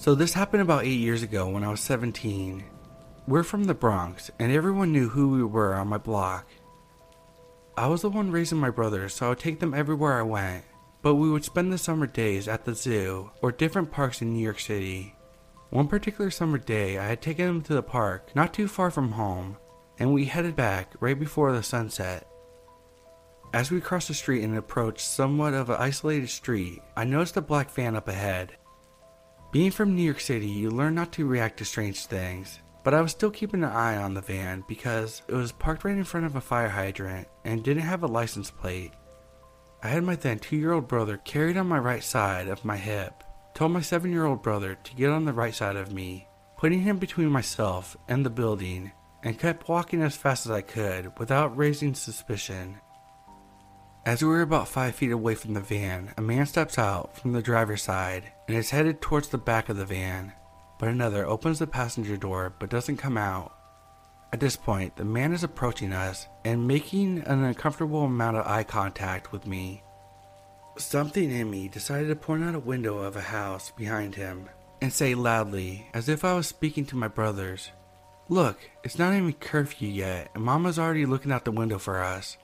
So this happened about 8 years ago when I was 17. We're from the Bronx, and everyone knew who we were on my block. I was the one raising my brothers, so I would take them everywhere I went, but we would spend the summer days at the zoo or different parks in New York City. One particular summer day, I had taken them to the park not too far from home, and we headed back right before the sunset. As we crossed the street and approached somewhat of an isolated street, I noticed a black van up ahead. Being from New York City, you learn not to react to strange things, but I was still keeping an eye on the van because it was parked right in front of a fire hydrant and didn't have a license plate. I had my then 2-year-old brother carried on my right side of my hip, told my 7-year-old brother to get on the right side of me, putting him between myself and the building, and kept walking as fast as I could without raising suspicion. As we were about 5 feet away from the van, a man steps out from the driver's side and is headed towards the back of the van, but another opens the passenger door but doesn't come out. At this point, the man is approaching us and making an uncomfortable amount of eye contact with me. Something in me decided to point out a window of a house behind him and say loudly, as if I was speaking to my brothers, "Look, it's not even curfew yet and Mama's already looking out the window for us."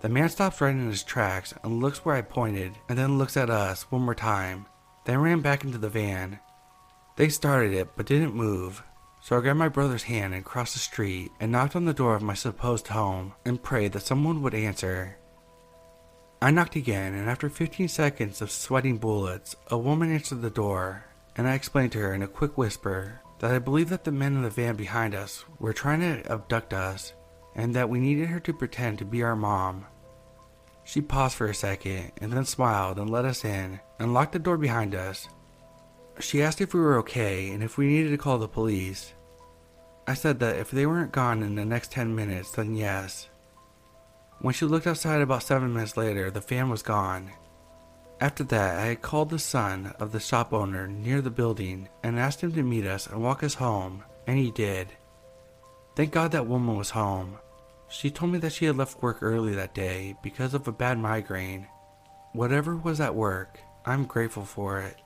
The man stops right in his tracks and looks where I pointed and then looks at us one more time, then ran back into the van. They started it but didn't move, so I grabbed my brother's hand and crossed the street and knocked on the door of my supposed home and prayed that someone would answer. I knocked again, and after 15 seconds of sweating bullets, a woman answered the door, and I explained to her in a quick whisper that I believed that the men in the van behind us were trying to abduct us and that we needed her to pretend to be our mom. She paused for a second and then smiled and let us in and locked the door behind us. She asked if we were okay and if we needed to call the police. I said that if they weren't gone in the next 10 minutes, then yes. When she looked outside about 7 minutes later, the van was gone. After that, I had called the son of the shop owner near the building and asked him to meet us and walk us home, and he did. Thank God that woman was home. She told me that she had left work early that day because of a bad migraine. Whatever was at work, I'm grateful for it.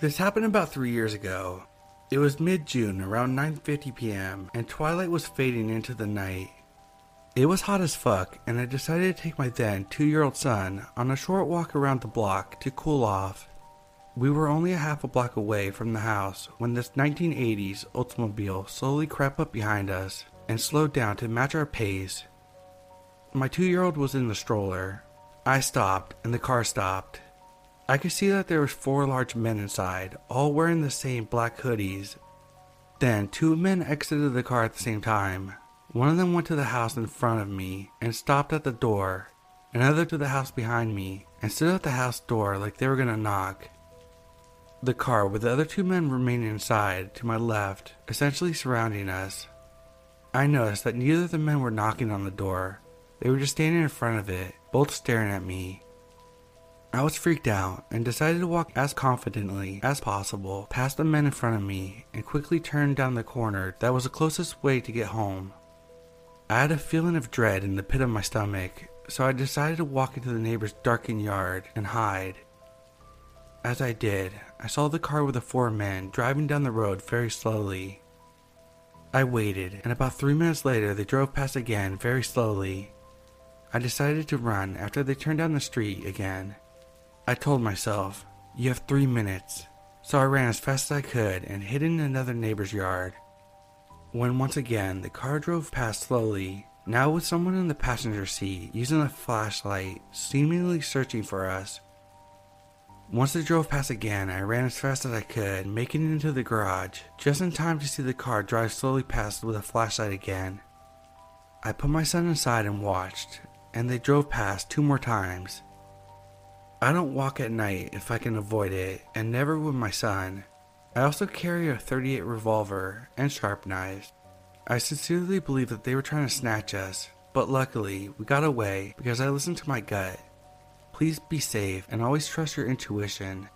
This happened about 3 years ago. It was mid-June, around 9:50 p.m. and twilight was fading into the night. It was hot as fuck, and I decided to take my then 2-year-old son on a short walk around the block to cool off. We were only a half a block away from the house when this 1980s Oldsmobile slowly crept up behind us and slowed down to match our pace. My 2-year-old was in the stroller. I stopped, and the car stopped. I could see that there were 4 large men inside, all wearing the same black hoodies. Then 2 men exited the car at the same time. One of them went to the house in front of me and stopped at the door, another to the house behind me and stood at the house door like they were going to knock. The car with the other 2 men remained inside to my left, essentially surrounding us. I noticed that neither of the men were knocking on the door, they were just standing in front of it, both staring at me. I was freaked out and decided to walk as confidently as possible past the men in front of me and quickly turned down the corner that was the closest way to get home. I had a feeling of dread in the pit of my stomach, so I decided to walk into the neighbor's darkened yard and hide. As I did, I saw the car with the 4 men driving down the road very slowly. I waited, and about 3 minutes later they drove past again very slowly. I decided to run after they turned down the street again. I told myself, "You have 3 minutes," so I ran as fast as I could and hid in another neighbor's yard. When once again the car drove past slowly, now with someone in the passenger seat using a flashlight, seemingly searching for us. Once it drove past again, I ran as fast as I could, making it into the garage, just in time to see the car drive slowly past with a flashlight again. I put my son inside and watched, and they drove past 2 more times. I don't walk at night if I can avoid it, and never with my son. I also carry a .38 revolver and sharp knives. I sincerely believe that they were trying to snatch us, but luckily we got away because I listened to my gut. Please be safe and always trust your intuition.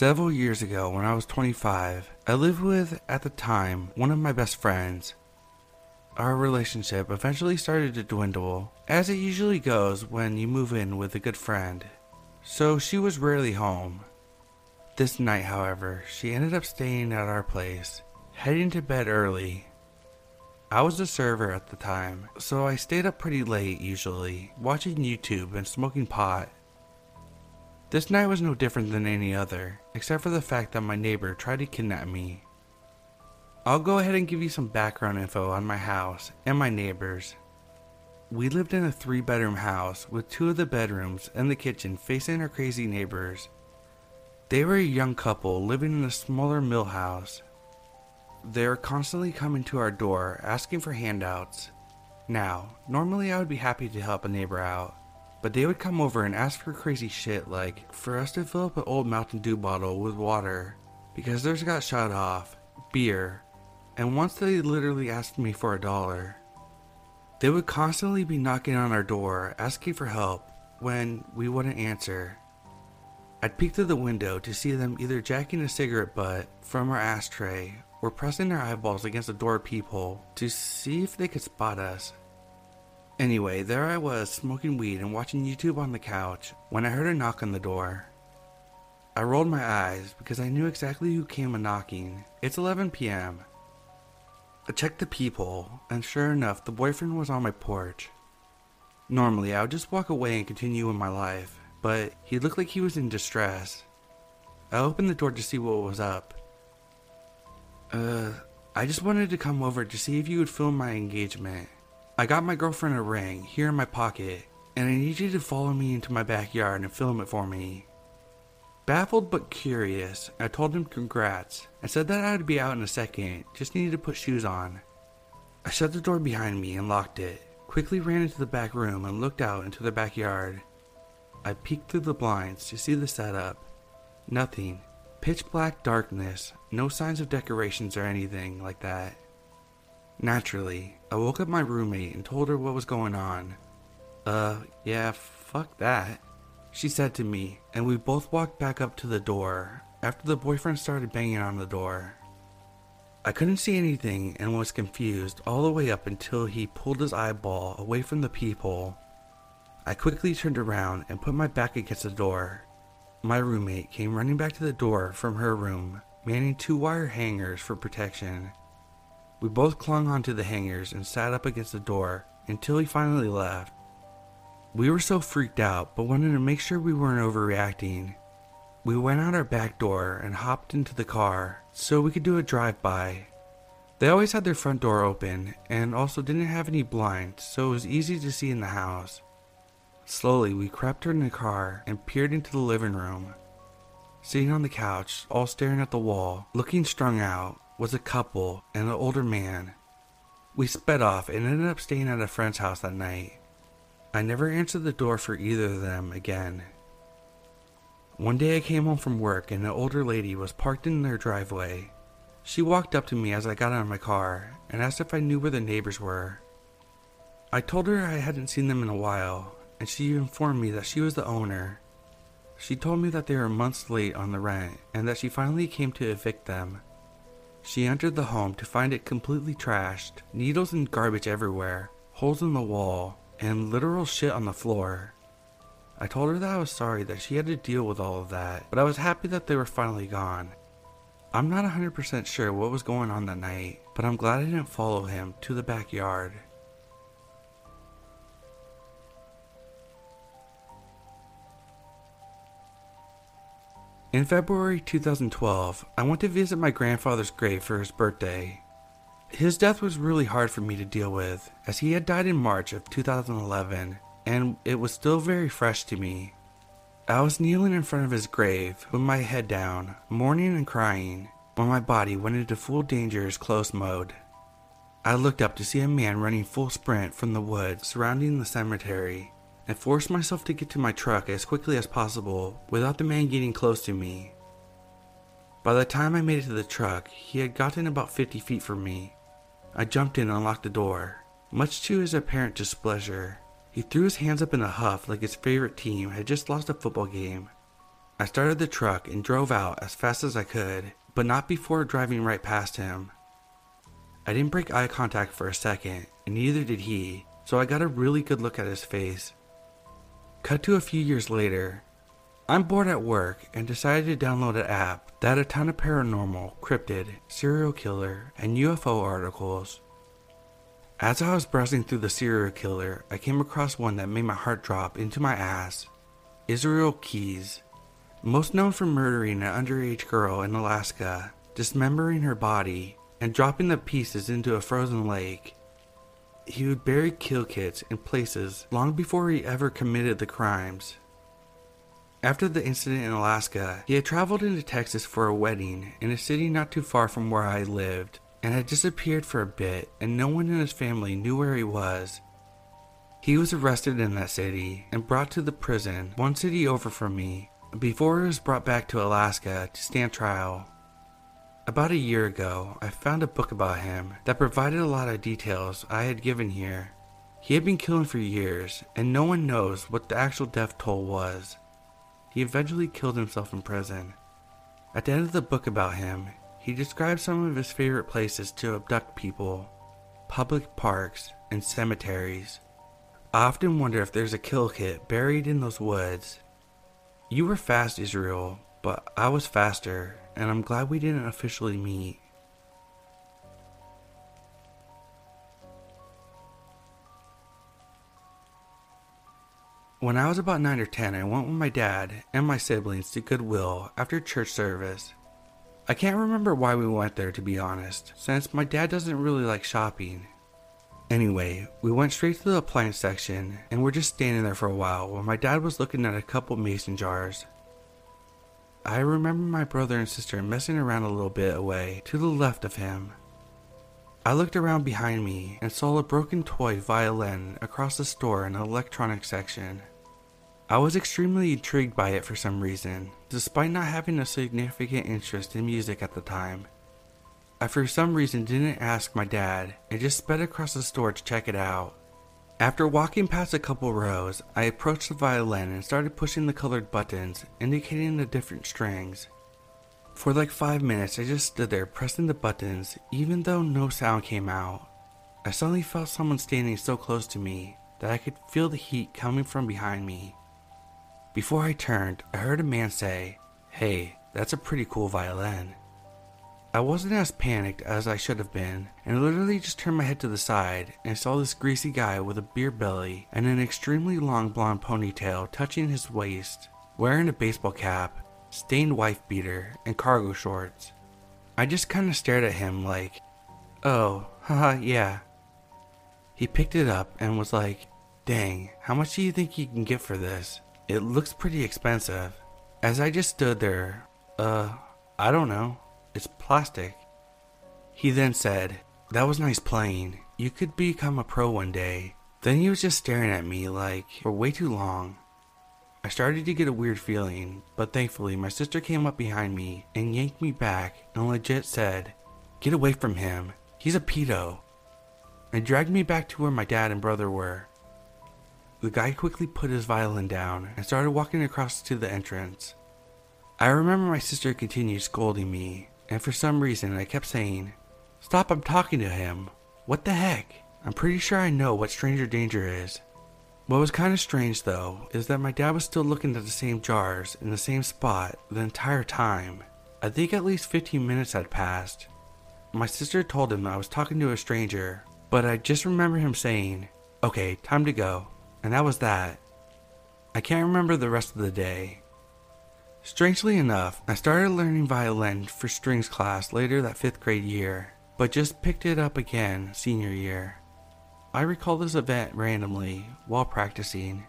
Several years ago, when I was 25, I lived with, at the time, one of my best friends. Our relationship eventually started to dwindle, as it usually goes when you move in with a good friend, so she was rarely home. This night, however, she ended up staying at our place, heading to bed early. I was a server at the time, so I stayed up pretty late usually, watching YouTube and smoking pot. This night was no different than any other, except for the fact that my neighbor tried to kidnap me. I'll go ahead and give you some background info on my house and my neighbors. We lived in a 3-bedroom house with 2 of the bedrooms and the kitchen facing our crazy neighbors. They were a young couple living in a smaller mill house. They were constantly coming to our door asking for handouts. Now, normally I would be happy to help a neighbor out, but they would come over and ask for crazy shit like for us to fill up an old Mountain Dew bottle with water because theirs got shut off, beer, and once they literally asked me for $1. They would constantly be knocking on our door asking for help when we wouldn't answer. I'd peek through the window to see them either jacking a cigarette butt from our ashtray or pressing their eyeballs against the door peephole to see if they could spot us. Anyway, there I was smoking weed and watching YouTube on the couch when I heard a knock on the door. I rolled my eyes because I knew exactly who came a-knocking. It's 11 p.m. I checked the peephole and sure enough the boyfriend was on my porch. Normally I would just walk away and continue with my life, but he looked like he was in distress. I opened the door to see what was up. I just wanted to come over to see if you would film my engagement. I got my girlfriend a ring here in my pocket, and I need you to follow me into my backyard and film it for me. Baffled but curious, I told him congrats and said that I would be out in a second, just needed to put shoes on. I shut the door behind me and locked it, quickly ran into the back room and looked out into the backyard. I peeked through the blinds to see the setup. Nothing. Pitch black darkness, no signs of decorations or anything like that. Naturally, I woke up my roommate and told her what was going on. Yeah, fuck that, she said to me, and we both walked back up to the door after the boyfriend started banging on the door. I couldn't see anything and was confused all the way up until he pulled his eyeball away from the peephole. I quickly turned around and put my back against the door. My roommate came running back to the door from her room, manning 2 wire hangers for protection. We both clung onto the hangers and sat up against the door until he finally left. We were so freaked out but wanted to make sure we weren't overreacting. We went out our back door and hopped into the car so we could do a drive-by. They always had their front door open and also didn't have any blinds, so it was easy to see in the house. Slowly we crept in the car and peered into the living room. Sitting on the couch, all staring at the wall, looking strung out, was a couple and an older man. We sped off and ended up staying at a friend's house that night. I never answered the door for either of them again. One day I came home from work and an older lady was parked in their driveway. She walked up to me as I got out of my car and asked if I knew where the neighbors were. I told her I hadn't seen them in a while, and she informed me that she was the owner. She told me that they were months late on the rent and that she finally came to evict them. She entered the home to find it completely trashed, needles and garbage everywhere, holes in the wall, and literal shit on the floor. I told her that I was sorry that she had to deal with all of that, but I was happy that they were finally gone. I'm not 100% sure what was going on that night, but I'm glad I didn't follow him to the backyard. In February 2012, I went to visit my grandfather's grave for his birthday. His death was really hard for me to deal with, as he had died in March of 2011, and it was still very fresh to me. I was kneeling in front of his grave with my head down, mourning and crying, when my body went into full dangerous close mode. I looked up to see a man running full sprint from the woods surrounding the cemetery. I forced myself to get to my truck as quickly as possible without the man getting close to me. By the time I made it to the truck, he had gotten about 50 feet from me. I jumped in and unlocked the door. Much to his apparent displeasure, he threw his hands up in a huff like his favorite team had just lost a football game. I started the truck and drove out as fast as I could, but not before driving right past him. I didn't break eye contact for a second, and neither did he, so I got a really good look at his face. Cut to a few years later. I'm bored at work and decided to download an app that had a ton of paranormal, cryptid, serial killer, and UFO articles. As I was browsing through the serial killer, I came across one that made my heart drop into my ass. Israel Keyes, most known for murdering an underage girl in Alaska, dismembering her body, and dropping the pieces into a frozen lake. He would bury kill kits in places long before he ever committed the crimes. After the incident in Alaska, he had traveled into Texas for a wedding in a city not too far from where I lived, and had disappeared for a bit, and no one in his family knew where he was. He was arrested in that city and brought to the prison one city over from me before he was brought back to Alaska to stand trial. About a year ago, I found a book about him that provided a lot of details I had given here. He had been killing for years, and no one knows what the actual death toll was. He eventually killed himself in prison. At the end of the book about him, he describes some of his favorite places to abduct people, public parks, and cemeteries. I often wonder if there's a kill kit buried in those woods. You were fast, Israel, but I was faster, and I'm glad we didn't officially meet. When I was about 9 or 10, I went with my dad and my siblings to Goodwill after church service. I can't remember why we went there, to be honest, since my dad doesn't really like shopping. Anyway, we went straight to the appliance section and were just standing there for a while while my dad was looking at a couple mason jars. I remember my brother and sister messing around a little bit away to the left of him. I looked around behind me and saw a broken toy violin across the store in the electronics section. I was extremely intrigued by it for some reason, despite not having a significant interest in music at the time. I for some reason didn't ask my dad and just sped across the store to check it out. After walking past a couple rows, I approached the violin and started pushing the colored buttons, indicating the different strings. For like 5 minutes, I just stood there pressing the buttons, even though no sound came out. I suddenly felt someone standing so close to me that I could feel the heat coming from behind me. Before I turned, I heard a man say, "Hey, that's a pretty cool violin." I wasn't as panicked as I should have been, and literally just turned my head to the side and saw this greasy guy with a beer belly and an extremely long blonde ponytail touching his waist, wearing a baseball cap, stained wife beater, and cargo shorts. I just kinda stared at him like, "Oh, haha, yeah." He picked it up and was like, "Dang, how much do you think you can get for this? It looks pretty expensive." As I just stood there, I don't know. It's plastic." He then said, "That was nice playing. You could become a pro one day." Then he was just staring at me like for way too long. I started to get a weird feeling, but thankfully my sister came up behind me and yanked me back and legit said, "Get away from him. He's a pedo." And dragged me back to where my dad and brother were. The guy quickly put his violin down and started walking across to the entrance. I remember my sister continued scolding me, and for some reason I kept saying, "Stop, I'm talking to him. What the heck? I'm pretty sure I know what stranger danger is." What was kind of strange though is that my dad was still looking at the same jars in the same spot the entire time. I think at least 15 minutes had passed. My sister told him I was talking to a stranger, but I just remember him saying, "Okay, time to go," and that was that. I can't remember the rest of the day. Strangely enough, I started learning violin for strings class later that 5th grade year, but just picked it up again senior year. I recall this event randomly while practicing.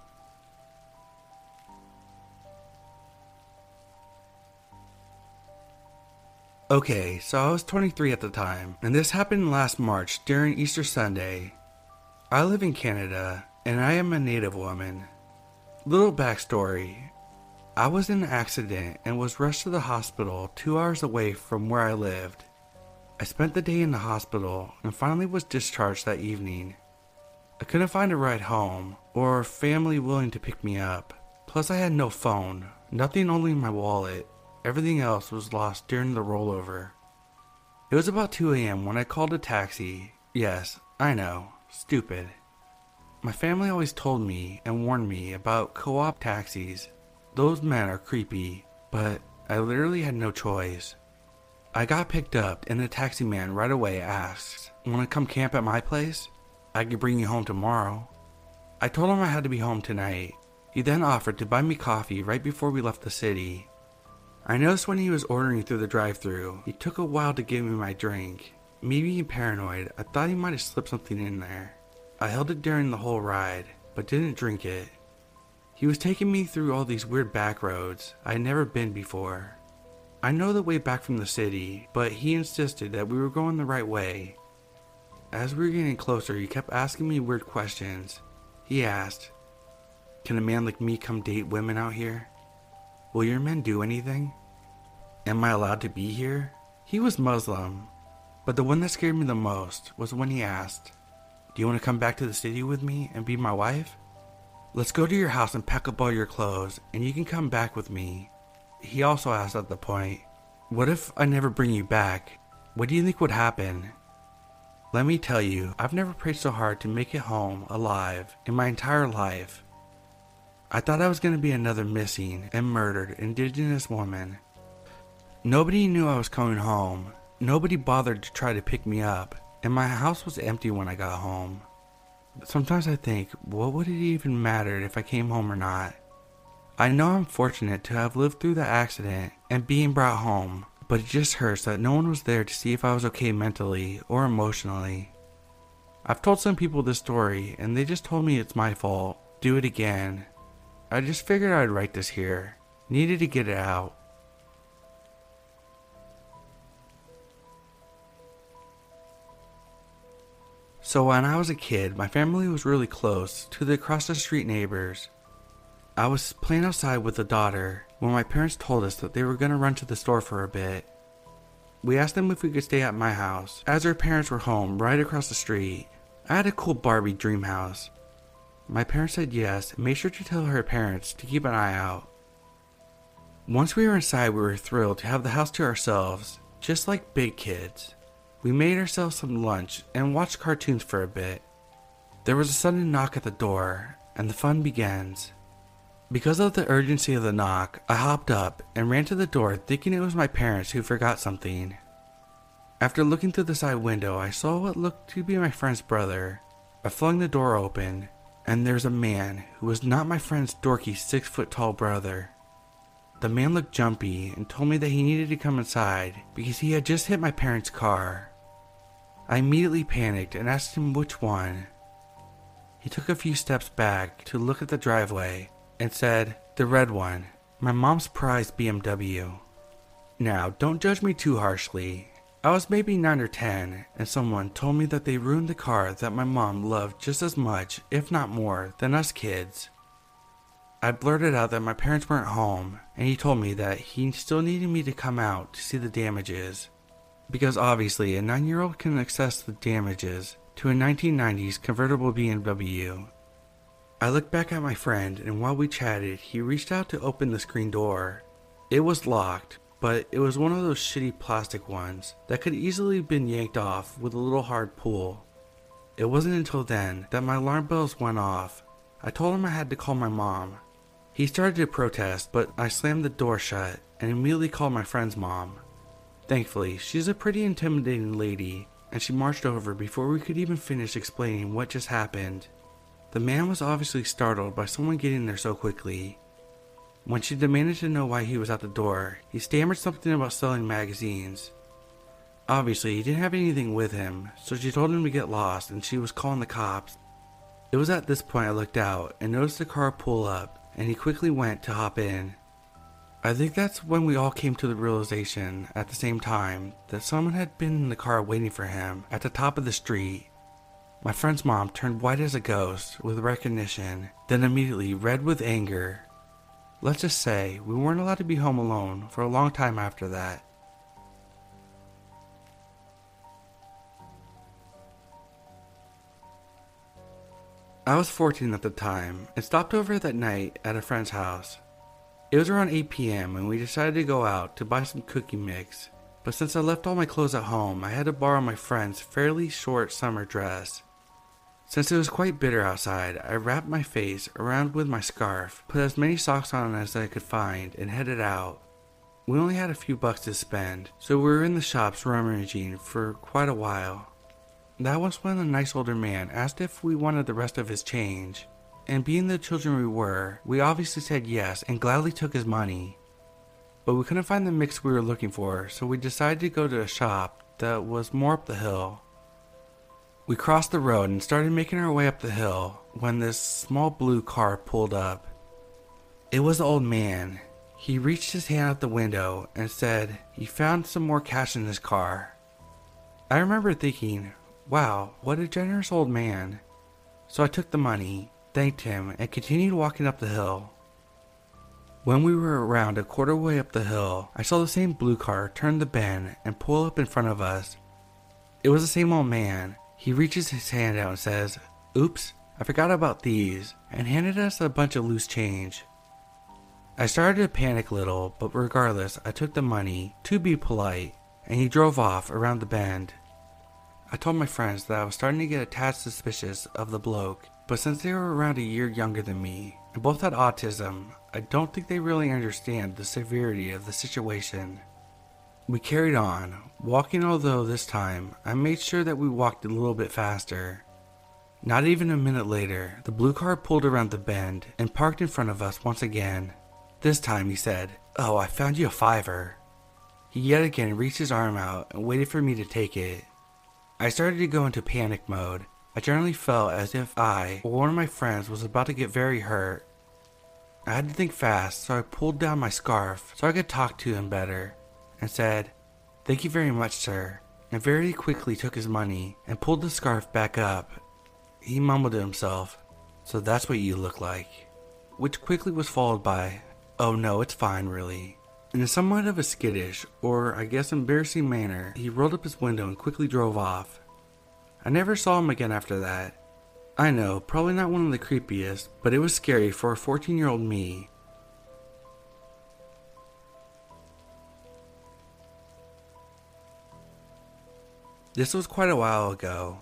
Okay, so I was 23 at the time, and this happened last March during Easter Sunday. I live in Canada, and I am a Native woman. Little backstory. I was in an accident and was rushed to the hospital 2 hours away from where I lived. I spent the day in the hospital and finally was discharged that evening. I couldn't find a ride home or a family willing to pick me up. Plus I had no phone, Nothing, only my wallet. Everything else was lost during the rollover. It was about 2 a.m. when I called a taxi. Yes, I know, stupid. My family always told me and warned me about co-op taxis. Those men are creepy, but I literally had no choice. I got picked up and the taxi man right away asks, "Wanna come camp at my place? I can bring you home tomorrow." I told him I had to be home tonight. He then offered to buy me coffee right before we left the city. I noticed when he was ordering through the drive-thru, he took a while to give me my drink. Me being paranoid, I thought he might have slipped something in there. I held it during the whole ride, but didn't drink it. He was taking me through all these weird back roads I had never been before. I know the way back from the city, but he insisted that we were going the right way. As we were getting closer, he kept asking me weird questions. He asked, "Can a man like me come date women out here? Will your men do anything? Am I allowed to be here?" He was Muslim, but the one that scared me the most was when he asked, "Do you want to come back to the city with me and be my wife? Let's go to your house and pack up all your clothes and you can come back with me." He also asked at the point, "What if I never bring you back? What do you think would happen?" Let me tell you, I've never prayed so hard to make it home alive in my entire life. I thought I was going to be another missing and murdered indigenous woman. Nobody knew I was coming home. Nobody bothered to try to pick me up, and my house was empty when I got home. Sometimes I think, what would it even matter if I came home or not? I know I'm fortunate to have lived through the accident and being brought home, but it just hurts that no one was there to see if I was okay mentally or emotionally. I've told some people this story and they just told me it's my fault. Do it again. I just figured I'd write this here. Needed to get it out. So when I was a kid, my family was really close to the across the street neighbors. I was playing outside with a daughter when my parents told us that they were going to run to the store for a bit. We asked them if we could stay at my house, as our parents were home right across the street. I had a cool Barbie dream house. My parents said yes and made sure to tell her parents to keep an eye out. Once we were inside, we were thrilled to have the house to ourselves, just like big kids. We made ourselves some lunch and watched cartoons for a bit. There was a sudden knock at the door, and the fun begins. Because of the urgency of the knock, I hopped up and ran to the door thinking it was my parents who forgot something. After looking through the side window, I saw what looked to be my friend's brother. I flung the door open, and there's a man who was not my friend's dorky 6-foot-tall brother. The man looked jumpy and told me that he needed to come inside because he had just hit my parents' car. I immediately panicked and asked him which one. He took a few steps back to look at the driveway and said, "The red one, my mom's prized BMW." Now, don't judge me too harshly. I was maybe 9 or 10, and someone told me that they ruined the car that my mom loved just as much, if not more, than us kids. I blurted out that my parents weren't home, and he told me that he still needed me to come out to see the damages. Because obviously, a 9-year-old can assess the damages to a 1990s convertible BMW. I looked back at my friend, and while we chatted, he reached out to open the screen door. It was locked, but it was one of those shitty plastic ones that could easily have been yanked off with a little hard pull. It wasn't until then that my alarm bells went off. I told him I had to call my mom. He started to protest, but I slammed the door shut and immediately called my friend's mom. Thankfully, she's a pretty intimidating lady, and she marched over before we could even finish explaining what just happened. The man was obviously startled by someone getting there so quickly. When she demanded to know why he was at the door, he stammered something about selling magazines. Obviously, he didn't have anything with him, so she told him to get lost and she was calling the cops. It was at this point I looked out and noticed the car pull up, and he quickly went to hop in. I think that's when we all came to the realization at the same time that someone had been in the car waiting for him at the top of the street. My friend's mom turned white as a ghost with recognition, then immediately red with anger. Let's just say we weren't allowed to be home alone for a long time after that. I was 14 at the time and stopped over that night at a friend's house. It was around 8 p.m. and we decided to go out to buy some cookie mix, but since I left all my clothes at home, I had to borrow my friend's fairly short summer dress. Since it was quite bitter outside, I wrapped my face around with my scarf, put as many socks on as I could find, and headed out. We only had a few bucks to spend, so we were in the shops rummaging for quite a while. That was when a nice older man asked if we wanted the rest of his change. And being the children we were, we obviously said yes and gladly took his money. But we couldn't find the mix we were looking for, so we decided to go to a shop that was more up the hill. We crossed the road and started making our way up the hill when this small blue car pulled up. It was the old man. He reached his hand out the window and said he found some more cash in his car. I remember thinking, wow, what a generous old man. So I took the money, thanked him, and continued walking up the hill. When we were around a quarter way up the hill, I saw the same blue car turn the bend and pull up in front of us. It was the same old man. He reaches his hand out and says, "Oops, I forgot about these," and handed us a bunch of loose change. I started to panic a little, but regardless, I took the money to be polite, and he drove off around the bend. I told my friends that I was starting to get a tad suspicious of the bloke, but since they were around a year younger than me, and both had autism, I don't think they really understand the severity of the situation. We carried on, walking, although this time, I made sure that we walked a little bit faster. Not even a minute later, the blue car pulled around the bend and parked in front of us once again. This time he said, "Oh, I found you a $5." He yet again reached his arm out and waited for me to take it. I started to go into panic mode. I generally felt as if I or one of my friends was about to get very hurt. I had to think fast, so I pulled down my scarf so I could talk to him better and said, "Thank you very much, sir," and very quickly took his money and pulled the scarf back up. He mumbled to himself, "So that's what you look like," which quickly was followed by, "Oh no, it's fine really." In somewhat of a skittish, or I guess embarrassing manner, he rolled up his window and quickly drove off. I never saw him again after that. I know, probably not one of the creepiest, but it was scary for a 14-year-old me. This was quite a while ago.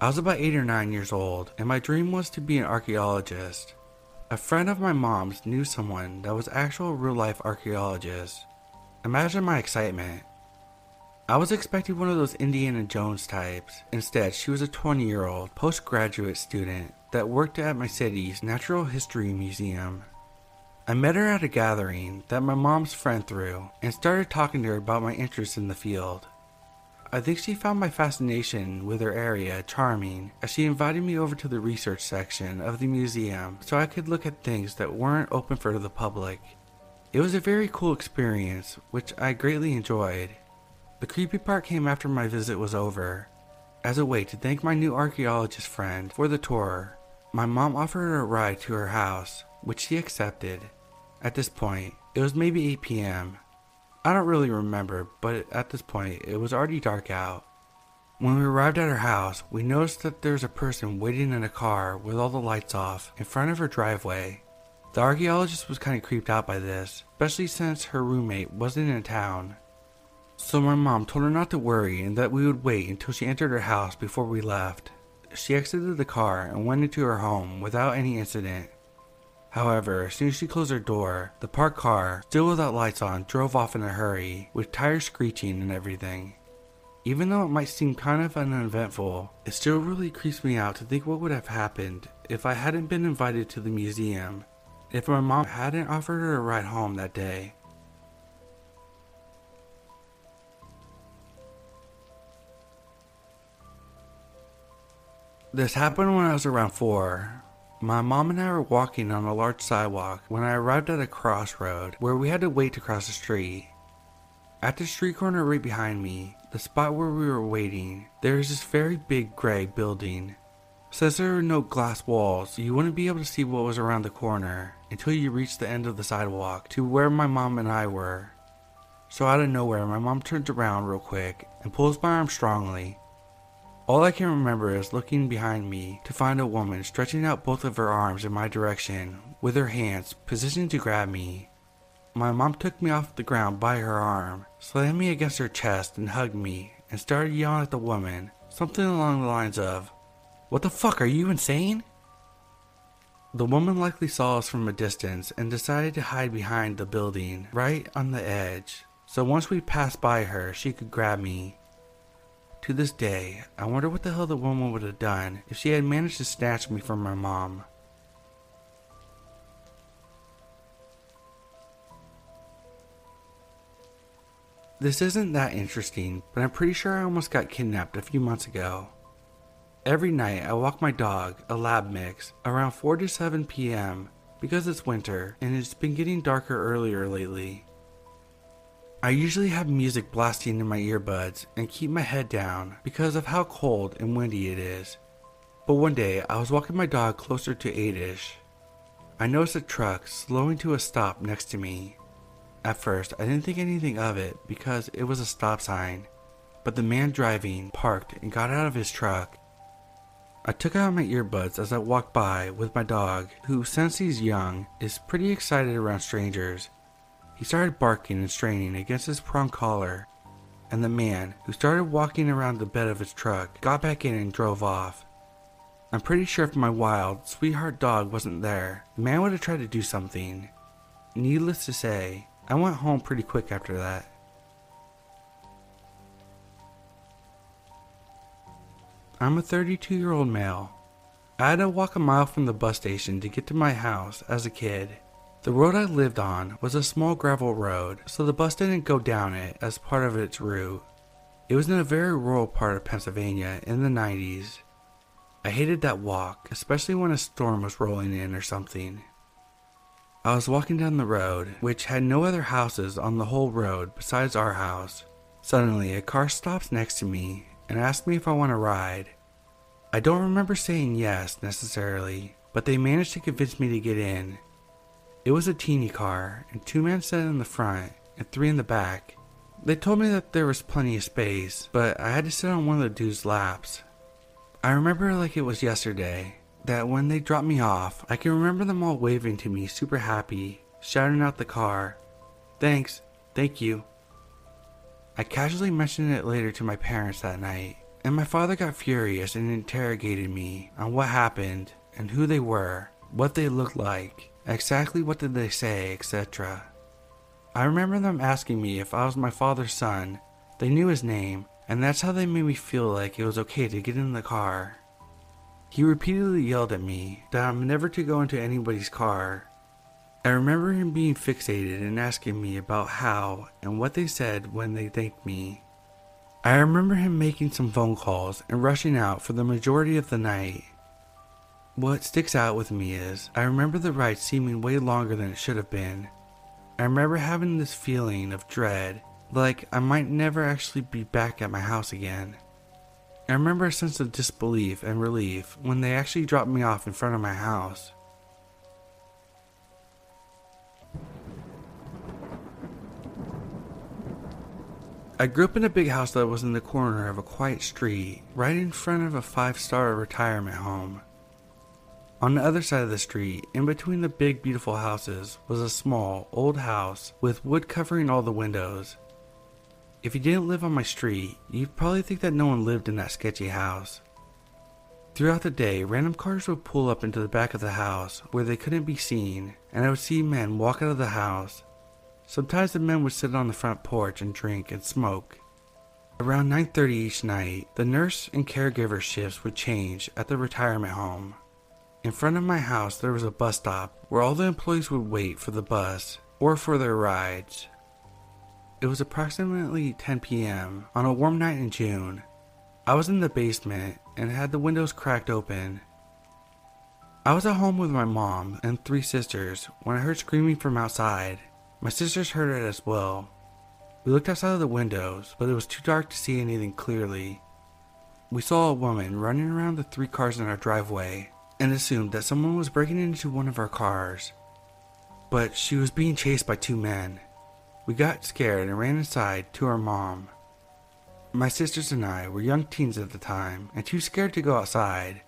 I was about 8 or 9 years old, and my dream was to be an archaeologist. A friend of my mom's knew someone that was actual real-life archaeologist. Imagine my excitement. I was expecting one of those Indiana Jones types. Instead, she was a 20-year-old postgraduate student that worked at my city's Natural History Museum. I met her at a gathering that my mom's friend threw and started talking to her about my interest in the field. I think she found my fascination with her area charming, as she invited me over to the research section of the museum so I could look at things that weren't open for the public. It was a very cool experience, which I greatly enjoyed. The creepy part came after my visit was over. As a way to thank my new archaeologist friend for the tour, my mom offered her a ride to her house, which she accepted. At this point, it was maybe 8 p.m. I don't really remember, but at this point, it was already dark out. When we arrived at her house, we noticed that there was a person waiting in a car with all the lights off in front of her driveway. The archaeologist was kind of creeped out by this, especially since her roommate wasn't in town. So my mom told her not to worry and that we would wait until she entered her house before we left. She exited the car and went into her home without any incident. However, as soon as she closed her door, the parked car, still without lights on, drove off in a hurry, with tires screeching and everything. Even though it might seem kind of uneventful, it still really creeps me out to think what would have happened if I hadn't been invited to the museum, if my mom hadn't offered her a ride home that day. This happened when I was around 4. My mom and I were walking on a large sidewalk when I arrived at a crossroad where we had to wait to cross the street. At the street corner right behind me, the spot where we were waiting, there is this very big gray building. Since there were no glass walls, you wouldn't be able to see what was around the corner until you reached the end of the sidewalk to where my mom and I were. So out of nowhere, my mom turns around real quick and pulls my arm strongly. All I can remember is looking behind me to find a woman stretching out both of her arms in my direction with her hands positioned to grab me. My mom took me off the ground by her arm, slammed me against her chest and hugged me, and started yelling at the woman, something along the lines of, "What the fuck, are you insane?" The woman likely saw us from a distance and decided to hide behind the building, right on the edge, so once we passed by her, she could grab me. To this day, I wonder what the hell the woman would have done if she had managed to snatch me from my mom. This isn't that interesting, but I'm pretty sure I almost got kidnapped a few months ago. Every night I walk my dog, a lab mix, around 4 to 7 p.m. because it's winter and it's been getting darker earlier lately. I usually have music blasting in my earbuds and keep my head down because of how cold and windy it is. But one day I was walking my dog closer to 8-ish. I noticed a truck slowing to a stop next to me. At first, I didn't think anything of it because it was a stop sign, but the man driving parked and got out of his truck. I took out my earbuds as I walked by with my dog, who, since he's young, is pretty excited around strangers. He started barking and straining against his prong collar, and the man, who started walking around the bed of his truck, got back in and drove off. I'm pretty sure if my wild, sweetheart dog wasn't there, the man would have tried to do something. Needless to say, I went home pretty quick after that. I'm a 32-year-old male. I had to walk a mile from the bus station to get to my house as a kid. The road I lived on was a small gravel road, so the bus didn't go down it as part of its route. It was in a very rural part of Pennsylvania in the 90s. I hated that walk, especially when a storm was rolling in or something. I was walking down the road, which had no other houses on the whole road besides our house. Suddenly, a car stops next to me and asks me if I want to ride. I don't remember saying yes necessarily, but they managed to convince me to get in. It was a teeny car, and 2 men sat in the front and 3 in the back. They told me that there was plenty of space, but I had to sit on one of the dude's laps. I remember like it was yesterday that when they dropped me off, I can remember them all waving to me super happy, shouting out the car, "Thanks, thank you." I casually mentioned it later to my parents that night, and my father got furious and interrogated me on what happened and who they were, what they looked like, exactly what did they say, etc. I remember them asking me if I was my father's son. They knew his name, and that's how they made me feel like it was okay to get in the car. He repeatedly yelled at me that I'm never to go into anybody's car. I remember him being fixated and asking me about how and what they said when they thanked me. I remember him making some phone calls and rushing out for the majority of the night. What sticks out with me is I remember the ride seeming way longer than it should have been. I remember having this feeling of dread, like I might never actually be back at my house again. I remember a sense of disbelief and relief when they actually dropped me off in front of my house. I grew up in a big house that was in the corner of a quiet street, right in front of a 5-star retirement home. On the other side of the street, in between the big beautiful houses, was a small, old house with wood covering all the windows. If you didn't live on my street, you'd probably think that no one lived in that sketchy house. Throughout the day, random cars would pull up into the back of the house where they couldn't be seen, and I would see men walk out of the house. Sometimes the men would sit on the front porch and drink and smoke. Around 9:30 each night, the nurse and caregiver shifts would change at the retirement home. In front of my house, there was a bus stop where all the employees would wait for the bus or for their rides. It was approximately 10 p.m. on a warm night in June. I was in the basement and had the windows cracked open. I was at home with my mom and 3 sisters when I heard screaming from outside. My sisters heard it as well. We looked outside of the windows, but it was too dark to see anything clearly. We saw a woman running around the 3 cars in our driveway and assumed that someone was breaking into one of our cars. But she was being chased by 2 men. We got scared and ran inside to our mom. My sisters and I were young teens at the time and too scared to go outside.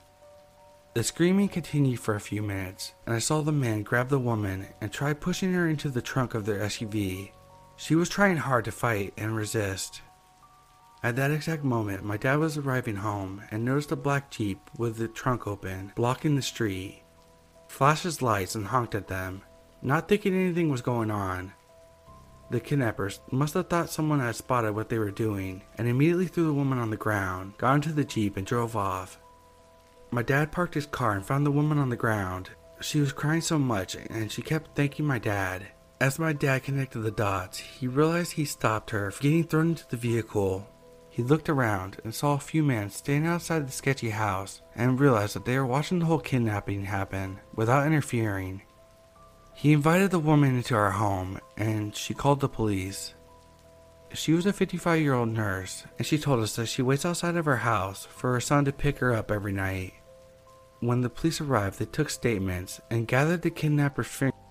The screaming continued for a few minutes, and I saw the man grab the woman and try pushing her into the trunk of their SUV. She was trying hard to fight and resist. At that exact moment, my dad was arriving home and noticed a black Jeep with the trunk open, blocking the street. Flashed his lights and honked at them, not thinking anything was going on. The kidnappers must have thought someone had spotted what they were doing and immediately threw the woman on the ground, got into the Jeep and drove off. My dad parked his car and found the woman on the ground. She was crying so much and she kept thanking my dad. As my dad connected the dots, he realized he stopped her from getting thrown into the vehicle. He looked around and saw a few men standing outside the sketchy house and realized that they were watching the whole kidnapping happen without interfering. He invited the woman into our home and she called the police. She was a 55-year-old nurse and she told us that she waits outside of her house for her son to pick her up every night. When the police arrived, they took statements and gathered the kidnapper's fingerprints.